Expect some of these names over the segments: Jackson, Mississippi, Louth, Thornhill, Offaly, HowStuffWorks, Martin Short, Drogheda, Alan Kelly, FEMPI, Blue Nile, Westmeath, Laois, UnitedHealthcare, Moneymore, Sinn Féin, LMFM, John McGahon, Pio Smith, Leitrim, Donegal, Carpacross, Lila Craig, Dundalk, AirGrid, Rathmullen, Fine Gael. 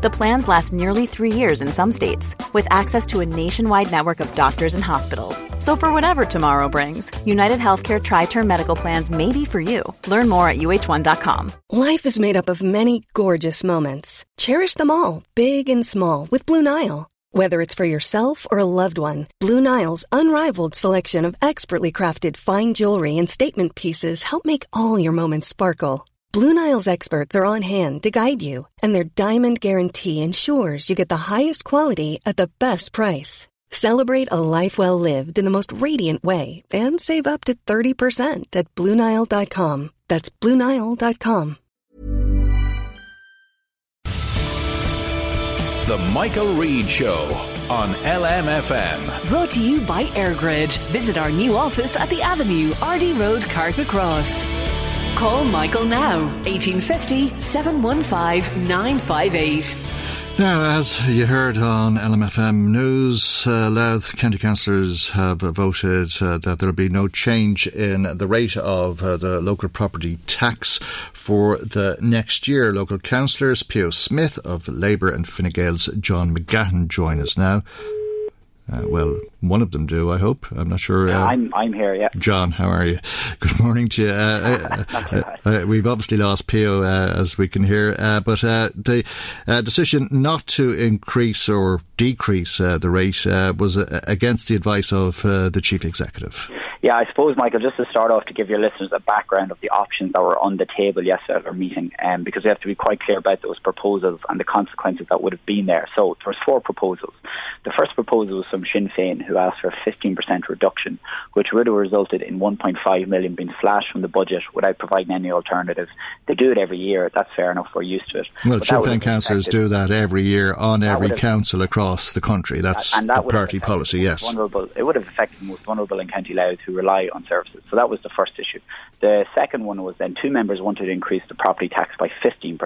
The plans last nearly 3 years in some states, with access to a nationwide network of doctors and hospitals. So for whatever tomorrow brings, UnitedHealthcare Tri-Term Medical Plans may be for you. Learn more at uh1.com. Life is made up of many gorgeous moments. Cherish them all, big and small, with Blue Nile. Whether it's for yourself or a loved one, Blue Nile's unrivaled selection of expertly crafted fine jewelry and statement pieces help make all your moments sparkle. Blue Nile's experts are on hand to guide you, and their diamond guarantee ensures you get the highest quality at the best price. Celebrate a life well lived in the most radiant way and save up to 30% at BlueNile.com. That's BlueNile.com. The Michael Reed Show on LMFM. Brought to you by AirGrid. Visit our new office at the Avenue, RD Road, Carpacross. Call Michael now, 1850 715 958. Now, as you heard on LMFM News, Louth County Councillors have voted that there will be no change in the rate of the local property tax for the next year. Local councillors Pio Smith of Labour and Fine Gael's John McGahon join us now. Well, one of them do, I hope. I'm not sure. I'm here, yeah. John, how are you? Good morning to you. We've obviously lost Pio, as we can hear, but the decision not to increase or decrease the rate was against the advice of the Chief Executive. Yeah, I suppose, Michael, just to start off, to give your listeners a background of the options that were on the table yesterday at our meeting, because we have to be quite clear about those proposals and the consequences that would have been there. So there was four proposals. The first proposal was from Sinn Féin, who asked for a 15% reduction, which would have resulted in 1.5 million being slashed from the budget without providing any alternatives. They do it every year. That's fair enough. We're used to it. Well, Sinn Féin councillors do that every year on every council across the country. That's the party policy, yes. It would have affected the most vulnerable in County Louth, who rely on services. So that was the first issue. The second one was then two members wanted to increase the property tax by 15%.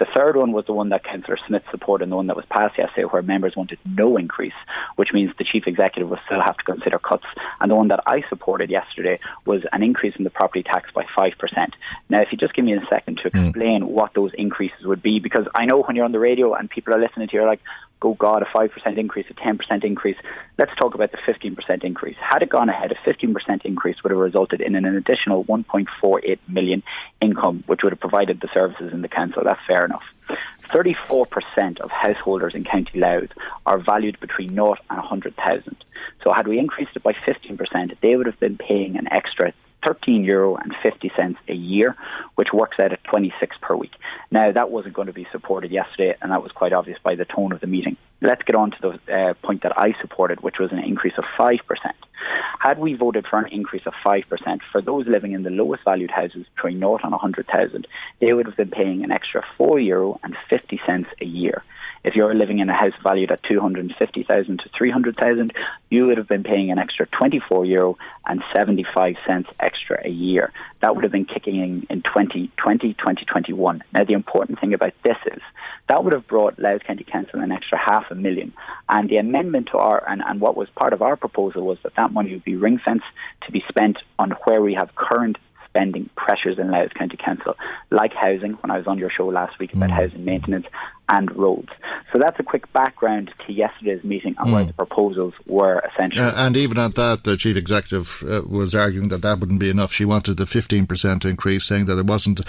The third one was the one that Councillor Smith supported and the one that was passed yesterday, where members wanted no increase, which means the Chief Executive will still have to consider cuts. And the one that I supported yesterday was an increase in the property tax by 5%. Now, if you just give me a second to explain what those increases would be, because I know when you're on the radio and people are listening to you, you're like, oh God, a 5% increase, a 10% increase. Let's talk about the 15% increase. Had it gone ahead, a 15% increase would have resulted in an additional 1.48 million income, which would have provided the services in the council. That's fair enough. 34% of householders in County Louth are valued between 0 and 100,000. So had we increased it by 15%, they would have been paying an extra €13.50 a year, which works out at 26 per week. Now, that wasn't going to be supported yesterday, and that was quite obvious by the tone of the meeting. Let's get on to the point that I supported, which was an increase of 5%. Had we voted for an increase of 5%, for those living in the lowest valued houses between 0 and 100,000, they would have been paying an extra €4.50 a year. If you're living in a house valued at 250,000 to 300,000, you would have been paying an extra €24.75 extra a year. That would have been kicking in 2020, 2021. Now, the important thing about this is that would have brought Louth County Council an extra €500,000. And the amendment to our, and what was part of our proposal was that that money would be ring fenced to be spent on where we have current spending pressures in Louth County Council, like housing, when I was on your show last week about housing maintenance, and roads. So that's a quick background to yesterday's meeting on where the proposals were essentially. And even at that, the Chief Executive was arguing that that wouldn't be enough. She wanted the 15% increase, saying that there wasn't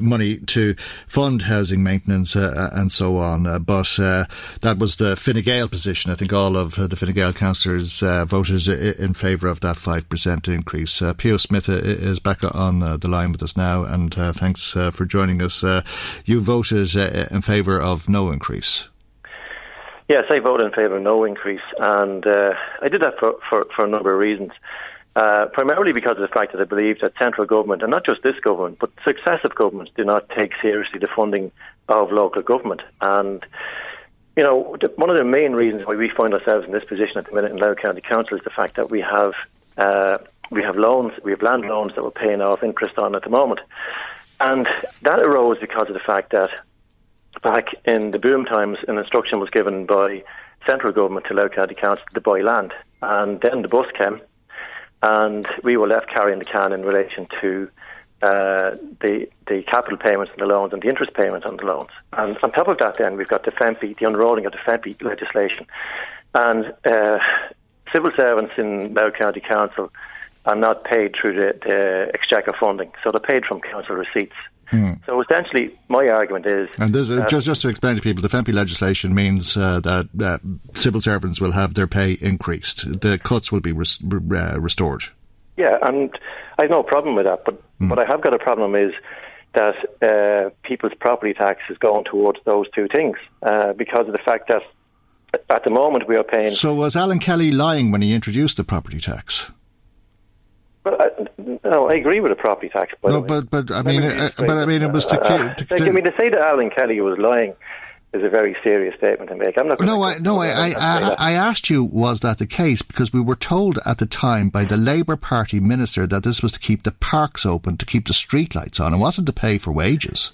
money to fund housing maintenance and so on. But that was the Fine Gael position. I think all of the Fine Gael councillors voted in favour of that 5% increase. Pio Smith is back on the line with us now, and thanks for joining us. You voted in favour of no increase. Yes, I voted in favour of no increase, and I did that for a number of reasons. Primarily because of the fact that I believe that central government, and not just this government, but successive governments, do not take seriously the funding of local government. And, you know, one of the main reasons why we find ourselves in this position at the minute in Louth County Council is the fact that we have land loans that we're paying off interest on at the moment. And that arose because of the fact that back in the boom times, an instruction was given by central government to allow county council to buy land. And then the bus came, and we were left carrying the can in relation to the capital payments and the loans and the interest payments on the loans. And on top of that, then, we've got the FEMPI, the unrolling of the FEMPI legislation. And civil servants in Lough County Council are not paid through the Exchequer funding, so they're paid from council receipts. So essentially, my argument is... And just to explain to people, the FEMPI legislation means that civil servants will have their pay increased. The cuts will be restored. Yeah, and I have no problem with that, but what I have got a problem is that people's property tax is going towards those two things because of the fact that at the moment we are paying... So was Alan Kelly lying when he introduced the property tax? Well, I agree with the property tax. But I mean, it was I mean, to say that Alan Kelly was lying is a very serious statement to make. I'm not. I asked you, was that the case? Because we were told at the time by the Labour Party minister that this was to keep the parks open, to keep the streetlights on. It wasn't to pay for wages.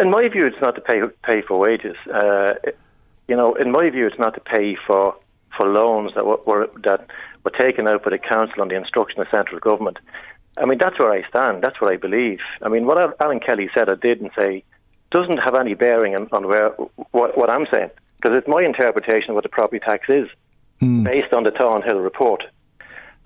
In my view, it's not to pay for wages. In my view, it's not to pay for loans that were taken out by the council on the instruction of central government. I mean, that's where I stand. That's what I believe. I mean, what Alan Kelly said or didn't say doesn't have any bearing on what I'm saying, because it's my interpretation of what the property tax is based on the Thornhill report.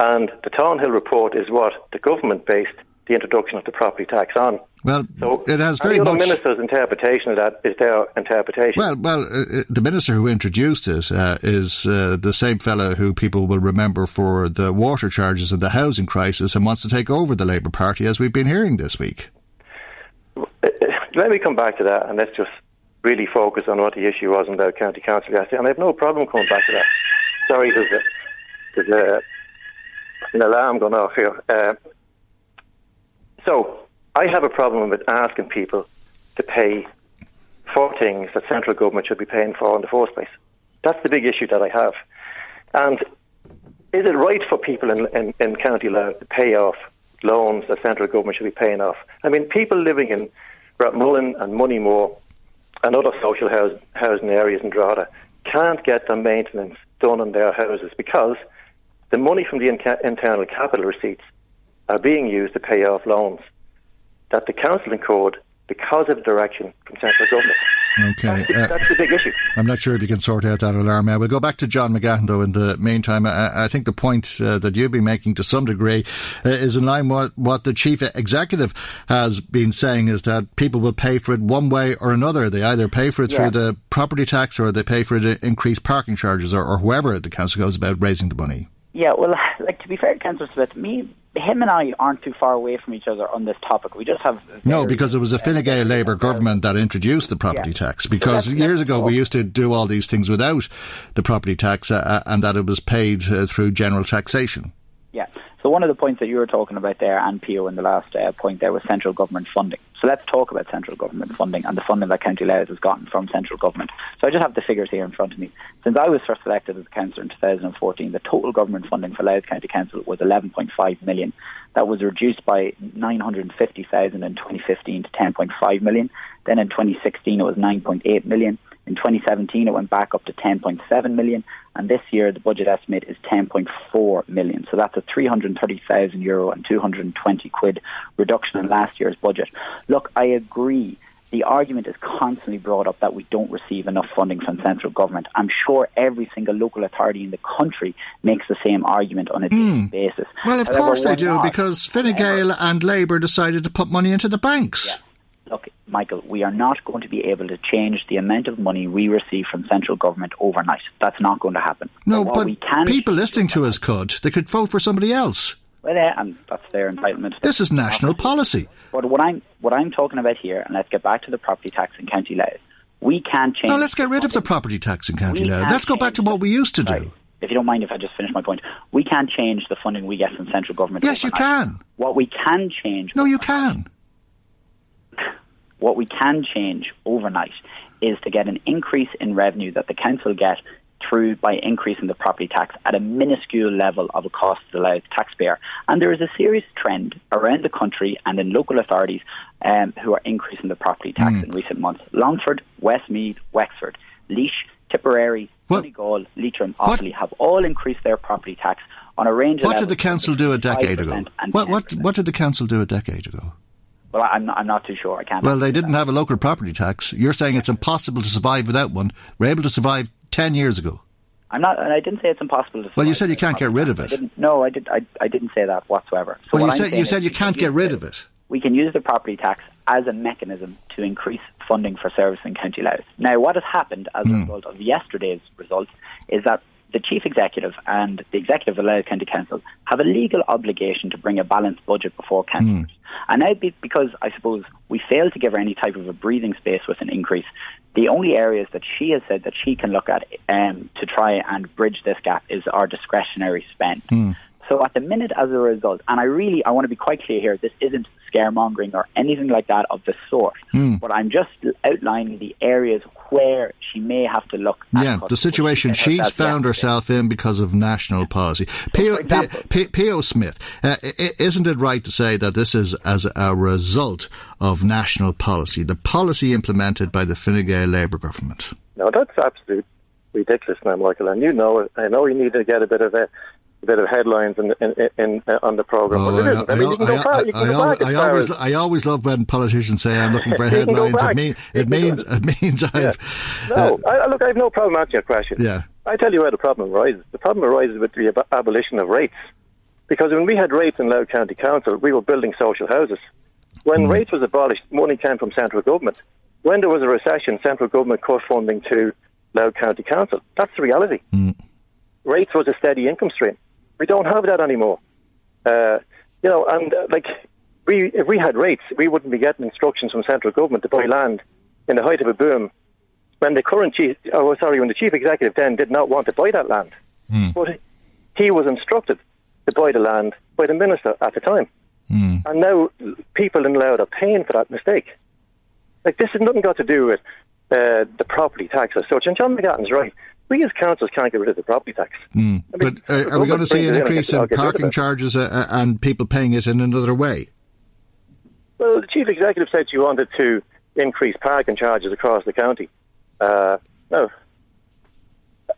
And the Thornhill report is what the government based the introduction of the property tax on. Well, so it has very much... The minister's interpretation of that is their interpretation. Well, the minister who introduced it is the same fellow who people will remember for the water charges and the housing crisis and wants to take over the Labour Party, as we've been hearing this week. Let me come back to that, and let's just really focus on what the issue was in the County Council yesterday. And I have no problem coming back to that. Sorry, there's an alarm going off here. So... I have a problem with asking people to pay for things that central government should be paying for in the first place. That's the big issue that I have. And is it right for people in County Louth to pay off loans that central government should be paying off? I mean, people living in Rathmullen and Moneymore and other social housing areas in Drogheda can't get their maintenance done in their houses because the money from the internal capital receipts are being used to pay off loans that the council incurred because of direction from central government. Okay, that's the big issue. I'm not sure if you can sort out that alarm. We'll go back to John McGahon, though, in the meantime. I think the point that you've been making to some degree is in line with what the chief executive has been saying, is that people will pay for it one way or another. They either pay for it through the property tax, or they pay for it in increased parking charges, or whoever the council goes about raising the money. Yeah, well, like, to be fair to Councillor Smith, him and I aren't too far away from each other on this topic. We just have... No, because it was a Fine Gael Labour government that introduced the property tax, because years ago we used to do all these things without the property tax and that it was paid through general taxation. Yeah. So one of the points that you were talking about there, and Pio in the last point there, was central government funding. So let's talk about central government funding and the funding that County Louth has gotten from central government. So I just have the figures here in front of me. Since I was first elected as a councillor in 2014, the total government funding for Louth County Council was 11.5 million. That was reduced by 950,000 in 2015 to 10.5 million. Then in 2016 it was 9.8 million. In 2017, it went back up to 10.7 million, and this year the budget estimate is 10.4 million. So that's a €330,000 and £220 reduction in last year's budget. Look, I agree. The argument is constantly brought up that we don't receive enough funding from central government. I'm sure every single local authority in the country makes the same argument on a daily basis. Well, of course they do, because Fine Gael and Labour decided to put money into the banks. Yeah. Look, Michael, we are not going to be able to change the amount of money we receive from central government overnight. That's not going to happen. No, but people listening to us could. They could vote for somebody else. Well, and that's their entitlement. This is national policy. But what I'm talking about here, and let's get back to the property tax in County Louth, we can't change... No, let's get rid of the property tax in County Louth. Let's go back to what we used to do. If you don't mind if I just finish my point. We can't change the funding we get from central government. Yes, you can. What we can change... No, you can. What we can change overnight is to get an increase in revenue that the council get through by increasing the property tax at a minuscule level of a cost that allows the taxpayer. And there is a serious trend around the country and in local authorities who are increasing the property tax in recent months. Longford, Westmeath, Wexford, Laois, Tipperary, Donegal, Leitrim, Offaly have all increased their property tax on a range of... What did the council do a decade ago? What did the council do a decade ago? Well, I'm not too sure. I can't. Well, they didn't have a local property tax. You're saying it's impossible to survive without one. We're able to survive 10 years ago. I'm not, and I didn't say it's impossible to survive. Well, you said you can't get rid of it. I didn't say that whatsoever. So well, you said you can't get rid of it. We can use the property tax as a mechanism to increase funding for service in County Louth. Now, what has happened as a result of yesterday's results is that the Chief Executive and the Executive of Louth County Council have a legal obligation to bring a balanced budget before councillors. And now, because I suppose we failed to give her any type of a breathing space with an increase, the only areas that she has said that she can look at to try and bridge this gap is our discretionary spend. So at the minute, as a result, and I want to be quite clear here, this isn't scaremongering or anything like that of the sort, but I'm just outlining the areas where she may have to look at. Yeah, the situation she's found herself in because of national policy. Pio Smith, isn't it right to say that this is as a result of national policy, the policy implemented by the Fine Gael Labour government? No, that's absolute ridiculous now, Michael, and you know it. I know you need to get a bit of headlines in on the programme. I always love when politicians say I'm looking for headlines. Look, I have no problem answering your question. Yeah. I tell you where the problem arises. The problem arises with the abolition of rates. Because when we had rates in Louth County Council, we were building social houses. When rates was abolished, money came from central government. When there was a recession, central government cut funding to Louth County Council. That's the reality. Rates was a steady income stream. We don't have that anymore. If we had rates, we wouldn't be getting instructions from central government to buy land in the height of a boom when the Chief Executive then did not want to buy that land. But he was instructed to buy the land by the Minister at the time. And now people in Louth are paying for that mistake. Like, this has nothing got to do with the property tax as such. And John McGahon's right. We as councils can't get rid of the property tax. But are we going to see an increase in parking charges and people paying it in another way? Well, the Chief Executive said she wanted to increase parking charges across the county. No.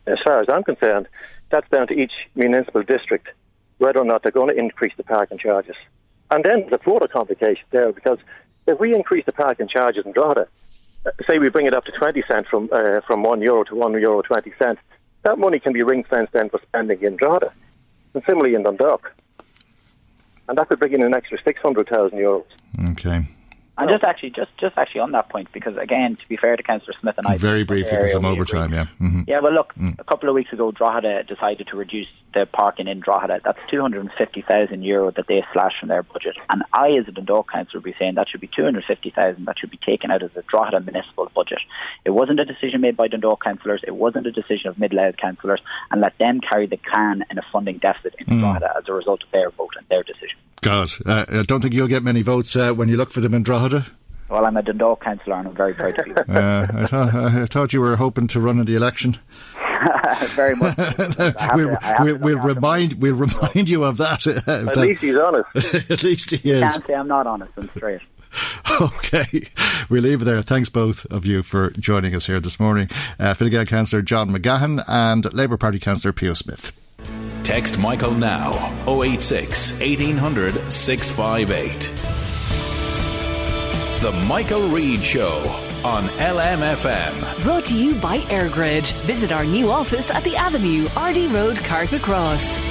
As far as I'm concerned, that's down to each municipal district, whether or not they're going to increase the parking charges. And then the broader complication there, because if we increase the parking charges in Drogheda, say we bring it up to 20 cents from €1 to €1.20, that money can be ring fenced then for spending in Drogheda, and similarly in Dundalk, and that could bring in an extra €600,000. Okay. And just actually on that point, because again, to be fair to Councillor Smith and I, very briefly because I'm over time. Yeah. Mm-hmm. Yeah. Well, look, a couple of weeks ago, Drogheda decided to reduce the parking in Drogheda. That's €250,000 that they slashed from their budget, and I, as a Dundalk councillor, would be saying that should be €250,000. That should be taken out of the Drogheda municipal budget. It wasn't a decision made by Dundalk councillors. It wasn't a decision of Mid-Louth councillors, and let them carry the can in a funding deficit in Drogheda as a result of their vote and their decision. God, I don't think you'll get many votes when you look for them in Drogheda. Well, I'm a Dundalk councillor and I'm very proud of you. I thought you were hoping to run in the election. Very much. We'll remind you of that. At least he's honest. At least he is. I can't say I'm not honest, I'm straight. Okay, we leave it there. Thanks both of you for joining us here this morning. Fine Gael Councillor John McGahon and Labour Party Councillor Pio Smith. Text Michael now, 086 1800 658. The Michael Reid Show on LMFM. Brought to you by AirGrid. Visit our new office at the Avenue, RD Road, Carpacross.